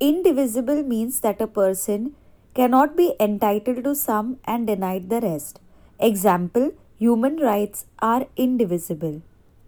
Indivisible means that a person cannot be entitled to some and denied the rest. Example, human rights are indivisible.